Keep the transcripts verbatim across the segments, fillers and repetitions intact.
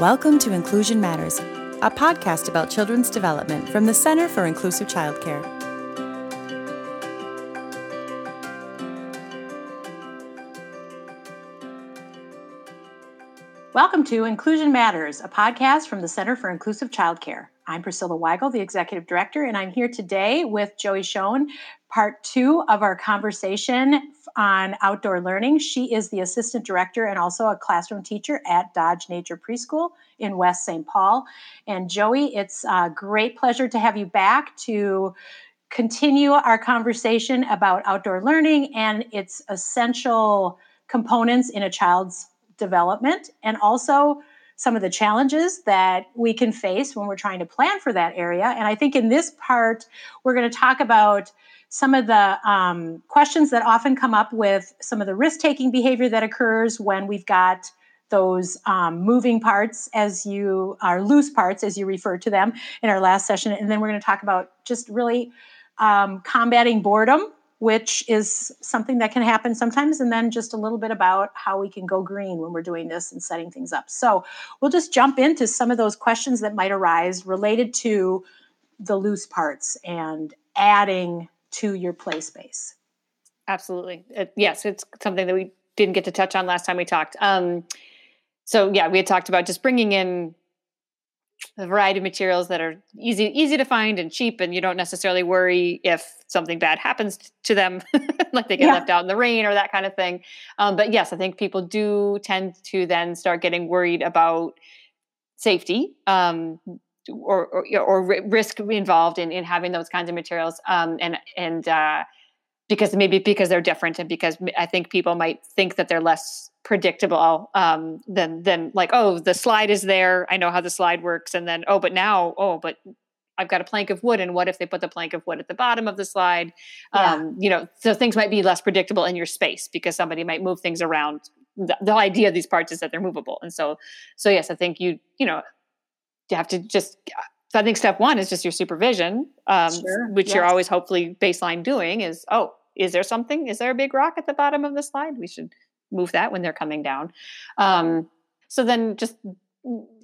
Welcome to Inclusion Matters, a podcast about children's development from the Center for Inclusive Child Care. Welcome to Inclusion Matters, a podcast from the Center for Inclusive Child Care. I'm Priscilla Weigel, the Executive Director, and I'm here today with Joey Schoen, part two of our conversation on outdoor learning. She is the Assistant Director and also a classroom teacher at Dodge Nature Preschool in West Saint Paul. And Joey, it's a great pleasure to have you back to continue our conversation about outdoor learning and its essential components in a child's development, and also some of the challenges that we can face when we're trying to plan for that area. And I think in this part, we're going to talk about some of the um, questions that often come up with some of the risk-taking behavior that occurs when we've got those um, moving parts, as you are loose parts, as you referred to them in our last session. And then we're going to talk about just really um, combating boredom, which is something that can happen sometimes, and then just a little bit about how we can go green when we're doing this and setting things up. So we'll just jump into some of those questions that might arise related to the loose parts and adding to your play space. Absolutely. Uh, yes, it's something that we didn't get to touch on last time we talked. Um, so yeah, we had talked about just bringing in a variety of materials that are easy, easy to find and cheap, and you don't necessarily worry if something bad happens to them, like they get yeah. left out in the rain or that kind of thing. Um, but yes, I think people do tend to then start getting worried about safety um, or, or, or risk involved in, in having those kinds of materials. Um, and, and uh, because maybe because they're different, and because I think people might think that they're less predictable um, than, than like, oh, the slide is there. I know how the slide works. And then, oh, but now, oh, but I've got a plank of wood. And what if they put the plank of wood at the bottom of the slide? Yeah. Um, you know, so things might be less predictable in your space because somebody might move things around. The, the whole idea of these parts is that they're movable. And so, so yes, I think you, you know, you have to just, so I think step one is just your supervision, um, sure. which yes. you're always hopefully baseline doing is, oh, is there something, is there a big rock at the bottom of the slide? We should move that when they're coming down. Um, so then just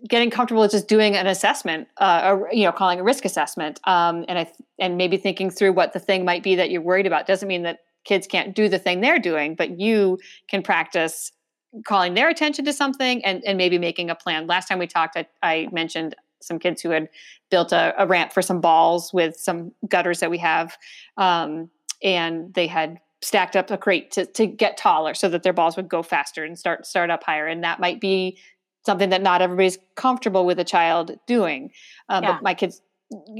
getting comfortable with just doing an assessment, uh, or, you know, calling a risk assessment. Um, and I, th- and maybe thinking through what the thing might be that you're worried about. Doesn't mean that kids can't do the thing they're doing, but you can practice calling their attention to something and, and maybe making a plan. Last time we talked, I, I mentioned some kids who had built a, a ramp for some balls with some gutters that we have. Um, and they had stacked up a crate to, to get taller so that their balls would go faster and start, start up higher. And that might be something that not everybody's comfortable with a child doing. Um, yeah. But my kids,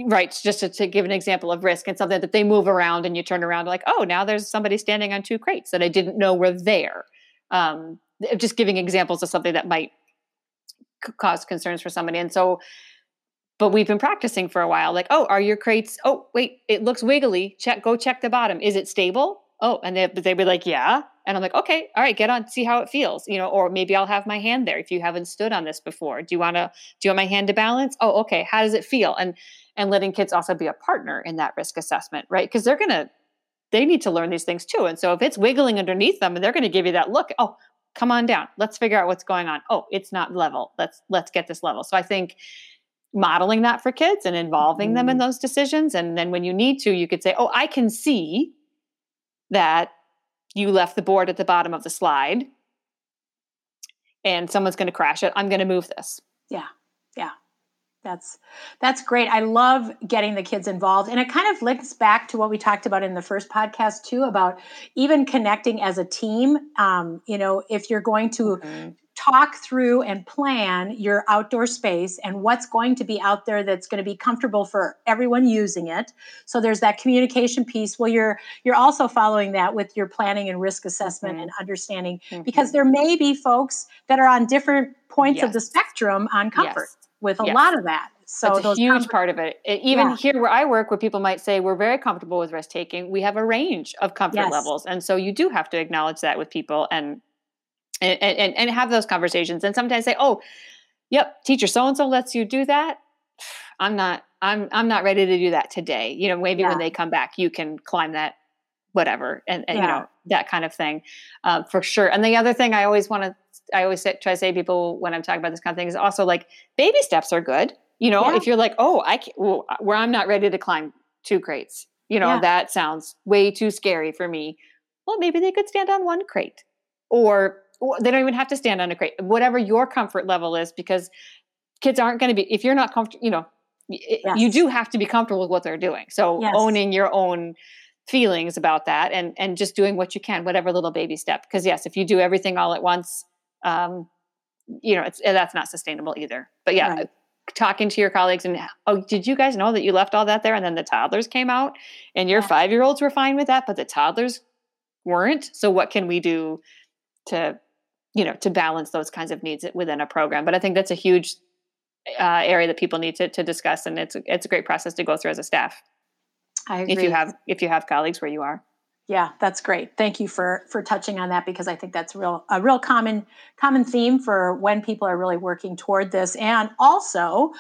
right. Just to, to give an example of risk and something that they move around and you turn around like, oh, now there's somebody standing on two crates that I didn't know were there. Um, just giving examples of something that might c- cause concerns for somebody. And so, but we've been practicing for a while, like, oh, are your crates? Oh, wait, it looks wiggly. Check, go check the bottom. Is it stable? Oh, and they, they'd be like, yeah. And I'm like, okay, all right, get on, see how it feels, you know, or maybe I'll have my hand there if you haven't stood on this before. Do you want to, do you want my hand to balance? Oh, okay. How does it feel? And, and letting kids also be a partner in that risk assessment, right? Cause they're going to, they need to learn these things too. And so if it's wiggling underneath them and they're going to give you that look, oh, come on down. Let's figure out what's going on. Oh, it's not level. Let's, let's get this level. So I think modeling that for kids and involving mm-hmm. them in those decisions. And then when you need to, you could say, oh, I can see that you left the board at the bottom of the slide and someone's going to crash it. I'm going to move this. Yeah. Yeah. That's, that's great. I love getting the kids involved. And it kind of links back to what we talked about in the first podcast too, about even connecting as a team. Um, you know, if you're going to mm-hmm. talk through and plan your outdoor space and what's going to be out there that's going to be comfortable for everyone using it. So there's that communication piece. Well, you're you're also following that with your planning and risk assessment mm-hmm. and understanding mm-hmm. because there may be folks that are on different points yes. of the spectrum on comfort yes. with a yes. lot of that. So that's those a huge comfort- part of it. Even yeah. here where I work, where people might say we're very comfortable with risk taking, we have a range of comfort yes. levels. And so you do have to acknowledge that with people and And, and and have those conversations and sometimes say, oh, yep, teacher so-and-so lets you do that. I'm not, I'm, I'm not ready to do that today. You know, maybe yeah. when they come back, you can climb that, whatever. And, and yeah. you know, that kind of thing, uh, for sure. And the other thing I always want to, I always say, try to say to people when I'm talking about this kind of thing is also like baby steps are good. You know, yeah. if you're like, oh, I can't, well, where I'm not ready to climb two crates, you know, yeah. that sounds way too scary for me. Well, maybe they could stand on one crate, or they don't even have to stand on a crate, whatever your comfort level is, because kids aren't going to be, if you're not comfortable, you know, yes. you do have to be comfortable with what they're doing. So yes. owning your own feelings about that, and, and just doing what you can, whatever little baby step. Cause yes, if you do everything all at once, um, you know, it's, that's not sustainable either, but yeah. Right. Talking to your colleagues and, oh, did you guys know that you left all that there? And then the toddlers came out and your yeah. five-year-olds were fine with that, but the toddlers weren't. So what can we do to, you know, to balance those kinds of needs within a program? But I think that's a huge uh, area that people need to, to discuss. And it's, it's a great process to go through as a staff. I agree. If you have, if you have colleagues where you are. Yeah, that's great. Thank you for, for touching on that, because I think that's real a real common common theme for when people are really working toward this, and also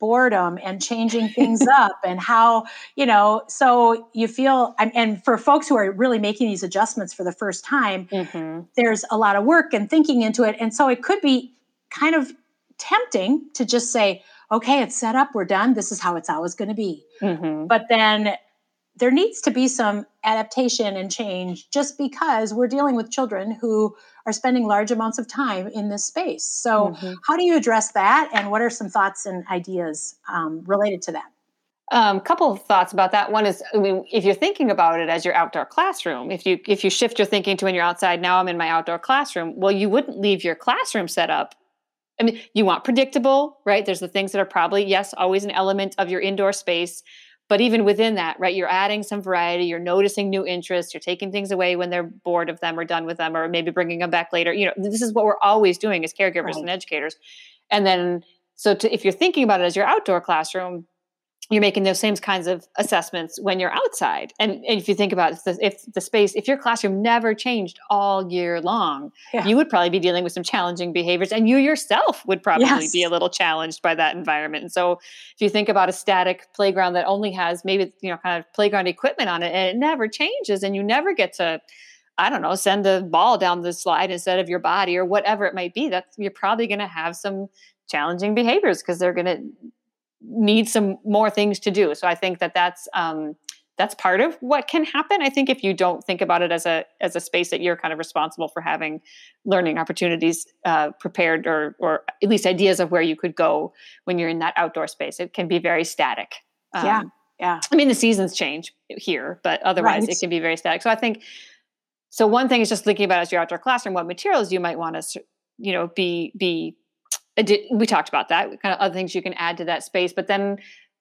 boredom and changing things up and how, you know, so you feel, and for folks who are really making these adjustments for the first time, mm-hmm. there's a lot of work and thinking into it. And so it could be kind of tempting to just say, okay, it's set up, we're done. This is how it's always going to be. Mm-hmm. But then there needs to be some adaptation and change, just because we're dealing with children who are spending large amounts of time in this space. So mm-hmm. how do you address that? And what are some thoughts and ideas um, related to that? A um, couple of thoughts about that. One is, I mean, if you're thinking about it as your outdoor classroom, if you if you shift your thinking to when you're outside, now I'm in my outdoor classroom, well, you wouldn't leave your classroom set up. I mean, you want predictable, right? There's the things that are probably, yes, always an element of your indoor space. But even within that, right, you're adding some variety, you're noticing new interests, you're taking things away when they're bored of them or done with them, or maybe bringing them back later. You know, this is what we're always doing as caregivers right. and educators. And then, so to, if you're thinking about it as your outdoor classroom, you're making those same kinds of assessments when you're outside. And, and if you think about if the, if the space, if your classroom never changed all year long, yeah. you would probably be dealing with some challenging behaviors, and you yourself would probably yes. be a little challenged by that environment. And so if you think about a static playground that only has maybe, you know, kind of playground equipment on it, and it never changes, and you never get to, I don't know, send the ball down the slide instead of your body or whatever it might be, that's, you're probably going to have some challenging behaviors, because they're going to need some more things to do. So I think that that's, um, that's part of what can happen. I think if you don't think about it as a, as a space that you're kind of responsible for having learning opportunities, uh, prepared, or, or at least ideas of where you could go when you're in that outdoor space, it can be very static. Um, yeah. Yeah. I mean, the seasons change here, but otherwise right. it can be very static. So I think, so one thing is just thinking about as your outdoor classroom, what materials you might want to, you know, be, be, we talked about that, kind of other things you can add to that space. But then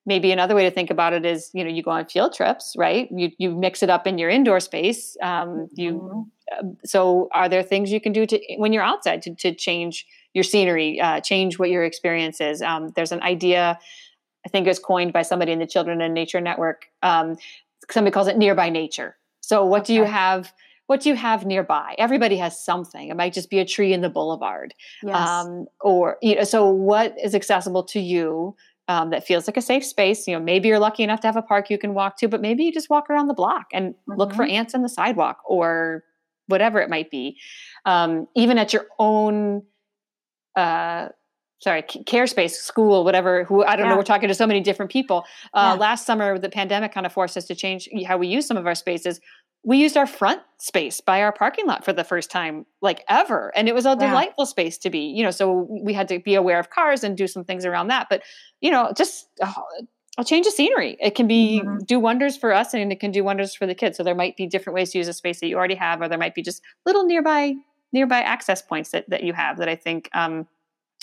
maybe another way to think about it is, you know, you go on field trips, right? You you mix it up in your indoor space. Um, you mm-hmm. So are there things you can do to when you're outside to, to change your scenery, uh, change what your experience is? Um, there's an idea, I think it was coined by somebody in the Children and Nature Network. Um, somebody calls it nearby nature. So what okay. do you have? What do you have nearby? Everybody has something. It might just be a tree in the boulevard. Yes. Um, or, you know, so what is accessible to you um, that feels like a safe space? You know, maybe you're lucky enough to have a park you can walk to, but maybe you just walk around the block and mm-hmm. look for ants on the sidewalk or whatever it might be. Um, even at your own, uh, sorry, care space, school, whatever, who, I don't yeah. know, we're talking to so many different people. Uh, yeah. Last summer, the pandemic kind of forced us to change how we use some of our spaces. We used our front space by our parking lot for the first time, like ever. And it was a delightful wow. space to be, you know, so we had to be aware of cars and do some things around that, but you know, just oh, a change of scenery. It can be, mm-hmm. do wonders for us, and it can do wonders for the kids. So there might be different ways to use a space that you already have, or there might be just little nearby, nearby access points that, that you have that I think um,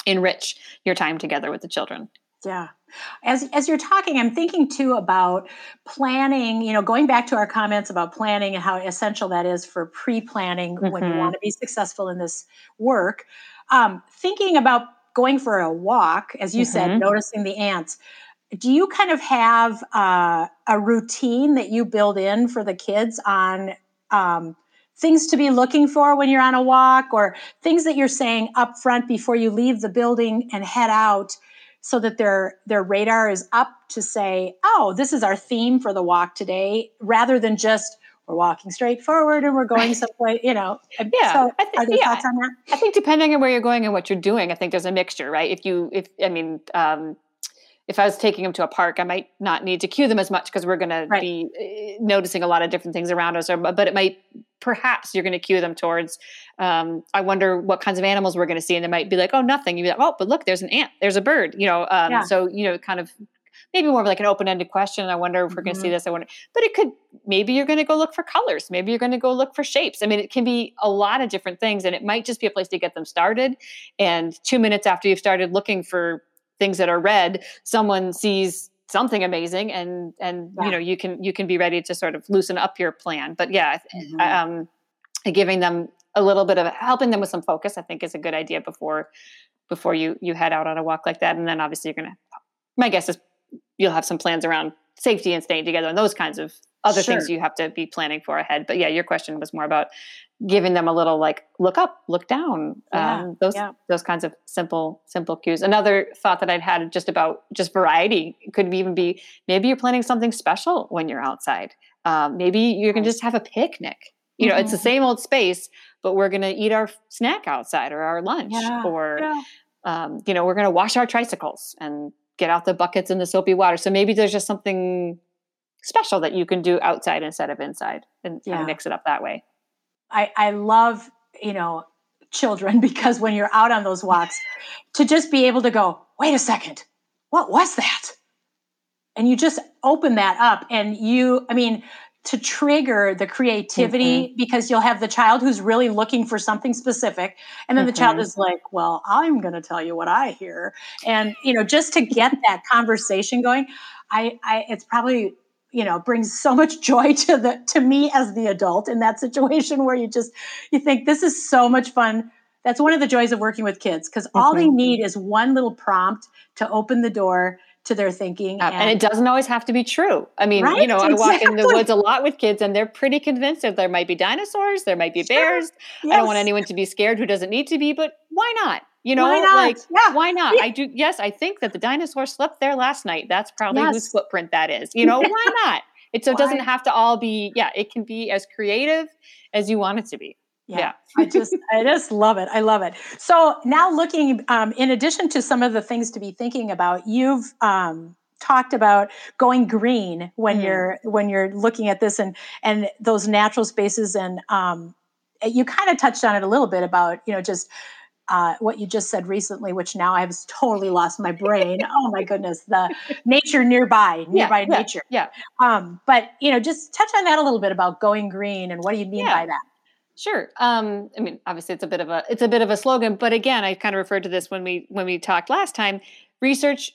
enrich your time together with the children. Yeah. As as you're talking, I'm thinking too about planning, you know, going back to our comments about planning and how essential that is for pre-planning mm-hmm. when you want to be successful in this work. Um, thinking about going for a walk, as you mm-hmm. said, noticing the ants. Do you kind of have uh, a routine that you build in for the kids on um, things to be looking for when you're on a walk, or things that you're saying up front before you leave the building and head out, so that their their radar is up to say, oh, this is our theme for the walk today, rather than just, we're walking straight forward and we're going someplace, you know. Yeah. So I think, are there yeah. thoughts on that? I think depending on where you're going and what you're doing, I think there's a mixture, right? If you, if, I mean, um, if I was taking them to a park, I might not need to cue them as much because we're going right. to be noticing a lot of different things around us, or, but it might, perhaps you're going to cue them towards, um, I wonder what kinds of animals we're going to see. And they might be like, oh, nothing. You'd be like, oh, but look, there's an ant, there's a bird, you know? Um, yeah. So, you know, kind of maybe more of like an open-ended question. I wonder if we're going to mm-hmm. see this. I wonder, but it could, maybe you're going to go look for colors. Maybe you're going to go look for shapes. I mean, it can be a lot of different things, and it might just be a place to get them started. And two minutes after you've started looking for things that are red, someone sees something amazing, and, and, yeah. you know, you can, you can be ready to sort of loosen up your plan. But yeah, mm-hmm. um, giving them a little bit of helping them with some focus, I think is a good idea before, before you, you head out on a walk like that. And then obviously you're going to, my guess is you'll have some plans around safety and staying together and those kinds of other sure. things you have to be planning for ahead. But yeah, your question was more about giving them a little, like, look up, look down, yeah, um, those, yeah. those kinds of simple, simple cues. Another thought that I'd had just about just variety could even be, maybe you're planning something special when you're outside. Um, maybe you're going to just have a picnic, you know, mm-hmm. it's the same old space, but we're going to eat our snack outside or our lunch yeah, or, yeah. Um, you know, we're going to wash our tricycles and get out the buckets and the soapy water. So maybe there's just something special that you can do outside instead of inside, and yeah. kind of mix it up that way. I, I love, you know, children, because when you're out on those walks, to just be able to go, wait a second, what was that? And you just open that up, and you, I mean, to trigger the creativity mm-hmm. because you'll have the child who's really looking for something specific. And then mm-hmm. the child is like, well, I'm going to tell you what I hear. And, you know, just to get that conversation going, I, I, it's probably, you know, brings so much joy to the, to me as the adult in that situation, where you just, you think this is so much fun. That's one of the joys of working with kids, because mm-hmm. all they need is one little prompt to open the door to their thinking. And, and it doesn't always have to be true. I mean, right? you know, I walk exactly. in the woods a lot with kids, and they're pretty convinced that there might be dinosaurs, there might be sure. bears. Yes. I don't want anyone to be scared who doesn't need to be, but why not? You know, why not? like, yeah. why not? Yeah. I do. Yes. I think that the dinosaur slept there last night. That's probably yes. whose footprint that is. You know, why not? It so why? doesn't have to all be, yeah, it can be as creative as you want it to be. Yeah. yeah. I just, I just love it. I love it. So now looking, um, in addition to some of the things to be thinking about, you've, um, talked about going green when mm-hmm. you're, when you're looking at this, and, and those natural spaces. And, um, you kind of touched on it a little bit about, you know, just, Uh, what you just said recently, which now I've totally lost my brain. Oh my goodness. The nature nearby, nearby yeah, nature. Yeah. yeah. Um, but, you know, just touch on that a little bit about going green and what do you mean yeah. by that? Sure. Um, I mean, obviously it's a bit of a, it's a bit of a slogan, but again, I kind of referred to this when we, when we talked last time. Research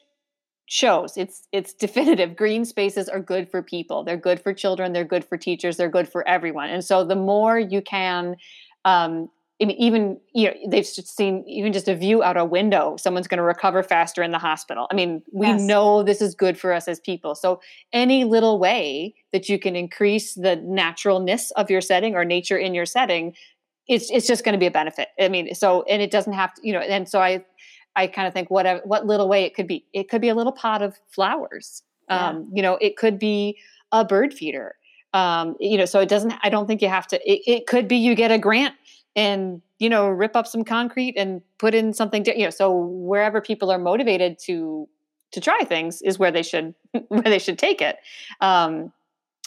shows it's, it's definitive. Green spaces are good for people. They're good for children. They're good for teachers. They're good for everyone. And so the more you can, um, I mean, even, you know, they've seen even just a view out a window, someone's going to recover faster in the hospital. I mean, we yes. know this is good for us as people. So any little way that you can increase the naturalness of your setting or nature in your setting, it's it's just going to be a benefit. I mean, so, and it doesn't have to, you know, and so I, I kind of think what, what little way it could be. It could be a little pot of flowers. Yeah. Um, you know, it could be a bird feeder. Um, you know, so it doesn't, I don't think you have to, it, it could be you get a grant and, you know, rip up some concrete and put in something, to, you know, so wherever people are motivated to, to try things is where they should, where they should take it. Um,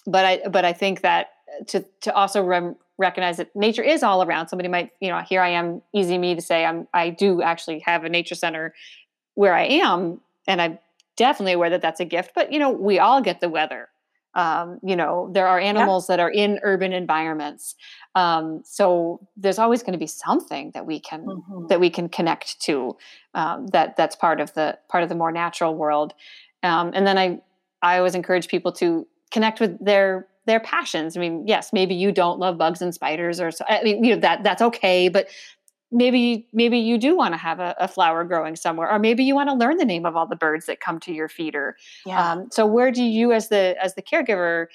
but I, but I think that to, to also re- recognize that nature is all around. Somebody might, you know, here I am, easy me to say, I'm, I do actually have a nature center where I am, and I'm definitely aware that that's a gift, but you know, we all get the weather. Um, you know, there are animals yeah. that are in urban environments. Um, so there's always going to be something that we can, mm-hmm. that we can connect to, um, that that's part of the, part of the more natural world. Um, and then I, I always encourage people to connect with their, their passions. I mean, yes, maybe you don't love bugs and spiders or so, I mean, you know, that that's okay, but maybe, maybe you do want to have a, a flower growing somewhere, or maybe you want to learn the name of all the birds that come to your feeder. Yeah. Um, so where do you, as the, as the caregiver,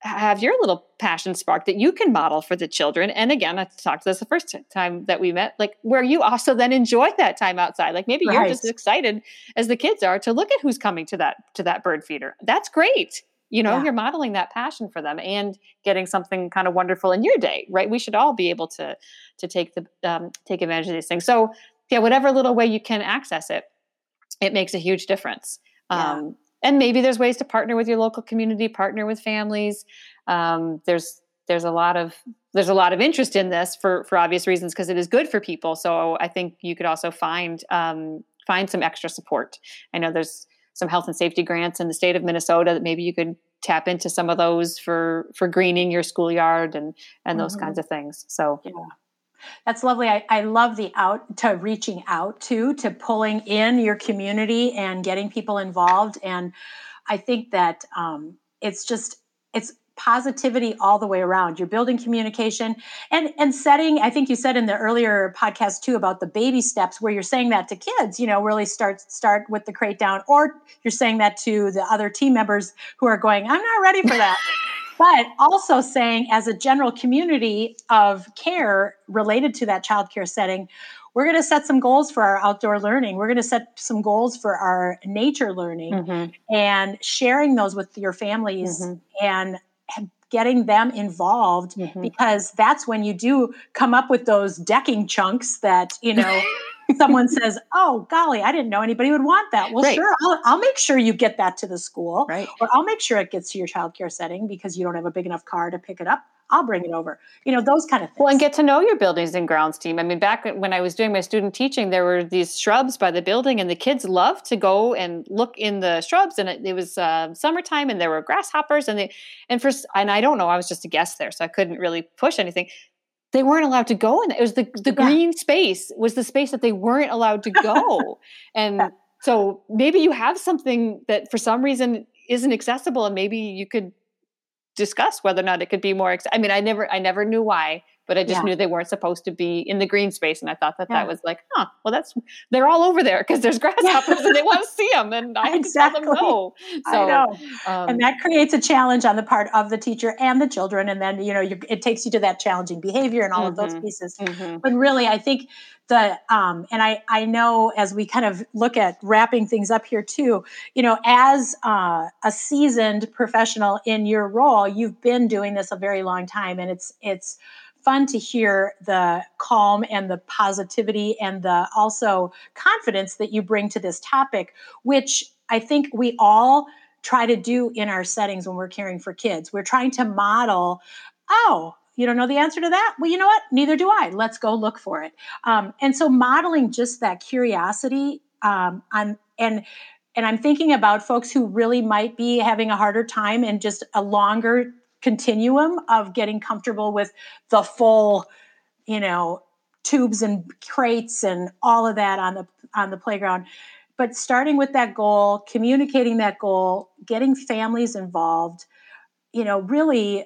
have your little passion spark that you can model for the children? And again, I talked to this the first time that we met, like where you also then enjoyed that time outside. Like maybe right. you're just as excited as the kids are to look at who's coming to that, to that bird feeder. That's great. you know, yeah. you're modeling that passion for them and getting something kind of wonderful in your day, right? We should all be able to, to take the, um, take advantage of these things. So yeah, whatever little way you can access it, it makes a huge difference. Yeah. Um, and maybe there's ways to partner with your local community, partner with families. Um, there's, there's a lot of, there's a lot of interest in this for, for obvious reasons, because it is good for people. So I think you could also find, um, find some extra support. I know there's some health and safety grants in the state of Minnesota that maybe you could tap into some of those for, for greening your schoolyard and, and those mm-hmm. kinds of things. So, yeah. That's lovely. I, I love the out to reaching out to, to pulling in your community and getting people involved. And I think that, um, it's just, it's positivity all the way around. You're building communication and, and setting, I think you said in the earlier podcast too, about the baby steps where you're saying that to kids, you know, really start, start with the crate down, or you're saying that to the other team members who are going, I'm not ready for that. But also saying, as a general community of care related to that childcare setting, we're going to set some goals for our outdoor learning. We're going to set some goals for our nature learning mm-hmm. and sharing those with your families mm-hmm. and getting them involved mm-hmm. because that's when you do come up with those decking chunks that, you know, someone says, oh, golly, I didn't know anybody would want that. Well, right. sure, I'll, I'll make sure you get that to the school right. or I'll make sure it gets to your childcare setting because you don't have a big enough car to pick it up. I'll bring it over, you know, those kind of things. Well, and get to know your buildings and grounds team. I mean, back when I was doing my student teaching, there were these shrubs by the building and the kids loved to go and look in the shrubs. And it, it was uh, summertime and there were grasshoppers and they, and for, and I don't know, I was just a guest there, so I couldn't really push anything. They weren't allowed to go in. It was the, the yeah. green space was the space that they weren't allowed to go. and yeah. so maybe you have something that for some reason isn't accessible and maybe you could discuss whether or not it could be more. Ex- I mean, I never, I never knew why, but I just yeah. knew they weren't supposed to be in the green space. And I thought that yeah. that was like, huh, well, that's, they're all over there because there's grasshoppers yeah. and they want to see them. And I exactly. have to tell them no. So, I know. Um, and that creates a challenge on the part of the teacher and the children. And then, you know, you, it takes you to that challenging behavior and all mm-hmm, of those pieces. Mm-hmm. But really, I think the, um, and I, I know as we kind of look at wrapping things up here too, you know, as uh, a seasoned professional in your role, you've been doing this a very long time and it's, it's, fun to hear the calm and the positivity and the also confidence that you bring to this topic, which I think we all try to do in our settings when we're caring for kids. We're trying to model, oh, you don't know the answer to that? Well, you know what? Neither do I. Let's go look for it. Um, and so modeling just that curiosity um, on and and I'm thinking about folks who really might be having a harder time and just a longer continuum of getting comfortable with the full, you know, tubes and crates and all of that on the on the playground. But starting with that goal, communicating that goal, getting families involved, you know, really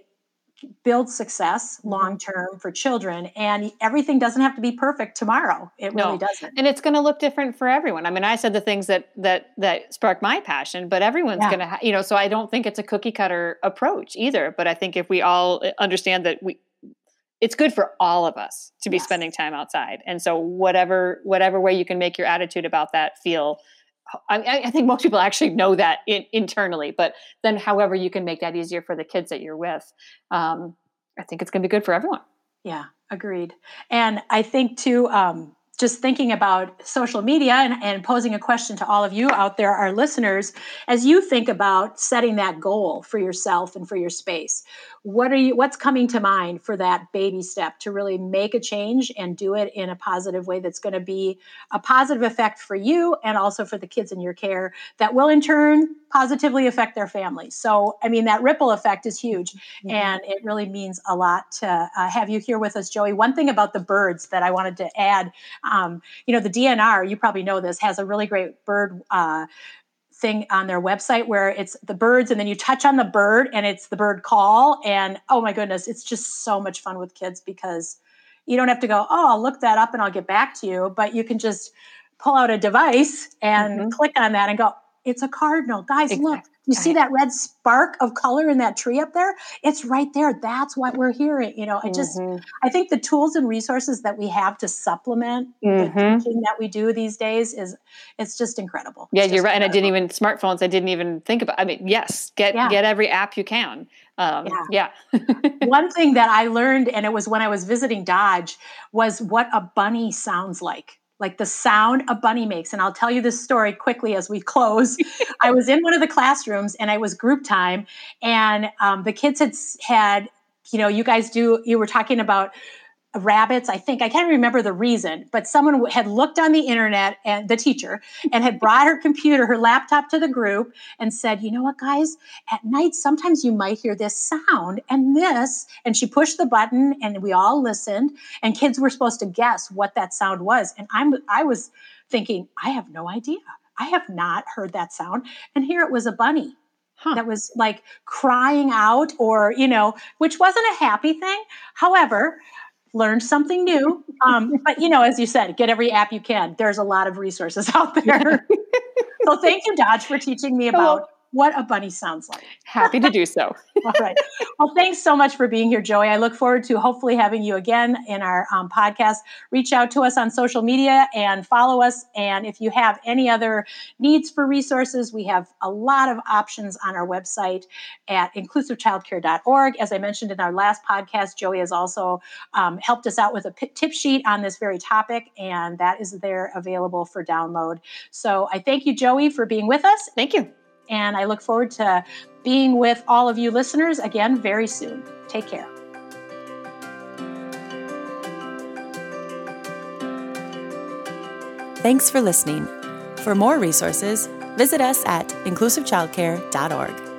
build success long term for children. And everything doesn't have to be perfect tomorrow. It really no. doesn't. And it's going to look different for everyone. I mean, I said the things that that that sparked my passion, but everyone's yeah. going to, ha- you know, so I don't think it's a cookie cutter approach either. But I think if we all understand that we, it's good for all of us to be yes. spending time outside. And so whatever whatever way you can make your attitude about that feel, I, I think most people actually know that in, internally, but then however you can make that easier for the kids that you're with, um, I think it's going to be good for everyone. Yeah, agreed. And I think too, um, just thinking about social media and, and posing a question to all of you out there, our listeners, as you think about setting that goal for yourself and for your space, what are you, what's coming to mind for that baby step to really make a change and do it in a positive way that's going to be a positive effect for you and also for the kids in your care that will in turn positively affect their families. So, I mean, that ripple effect is huge mm-hmm. and it really means a lot to uh, have you here with us, Joey. One thing about the birds that I wanted to add, Um, you know, the D N R, you probably know this, has a really great bird uh, thing on their website where it's the birds and then you touch on the bird and it's the bird call. And oh my goodness, it's just so much fun with kids because you don't have to go, oh, I'll look that up and I'll get back to you. But you can just pull out a device and mm-hmm. click on that and go, it's a cardinal. Guys, exactly. Look, You see that red spark of color in that tree up there? It's right there. That's what we're hearing. You know, I just, mm-hmm. I think the tools and resources that we have to supplement mm-hmm. the teaching that we do these days is, it's just incredible. Yeah, you're right. Incredible. And I didn't even, smartphones, I didn't even think about, I mean, yes, get, yeah. get every app you can. Um, yeah. yeah. One thing that I learned, and it was when I was visiting Dodge, was what a bunny sounds like. Like the sound a bunny makes. And I'll tell you this story quickly as we close. I was in one of the classrooms and I was group time, and um, the kids had, had, you know, you guys do, you were talking about rabbits. I think, I can't remember the reason, but someone had looked on the internet, and the teacher, and had brought her computer, her laptop to the group and said, you know what, guys, at night, sometimes you might hear this sound and this, and she pushed the button and we all listened, and kids were supposed to guess what that sound was. And I'm, I was thinking, I have no idea. I have not heard that sound. And here it was a bunny. Huh. That was like crying out, or, you know, which wasn't a happy thing. However, learned something new. Um, but, you know, as you said, get every app you can. There's a lot of resources out there. So thank you, Dodge, for teaching me about what a bunny sounds like. Happy to do so. All right. Well, thanks so much for being here, Joey. I look forward to hopefully having you again in our um, podcast. Reach out to us on social media and follow us. And if you have any other needs for resources, we have a lot of options on our website at inclusive child care dot org. As I mentioned in our last podcast, Joey has also um, helped us out with a p- tip sheet on this very topic, and that is there available for download. So I thank you, Joey, for being with us. Thank you. And I look forward to being with all of you listeners again very soon. Take care. Thanks for listening. For more resources, visit us at inclusive child care dot org.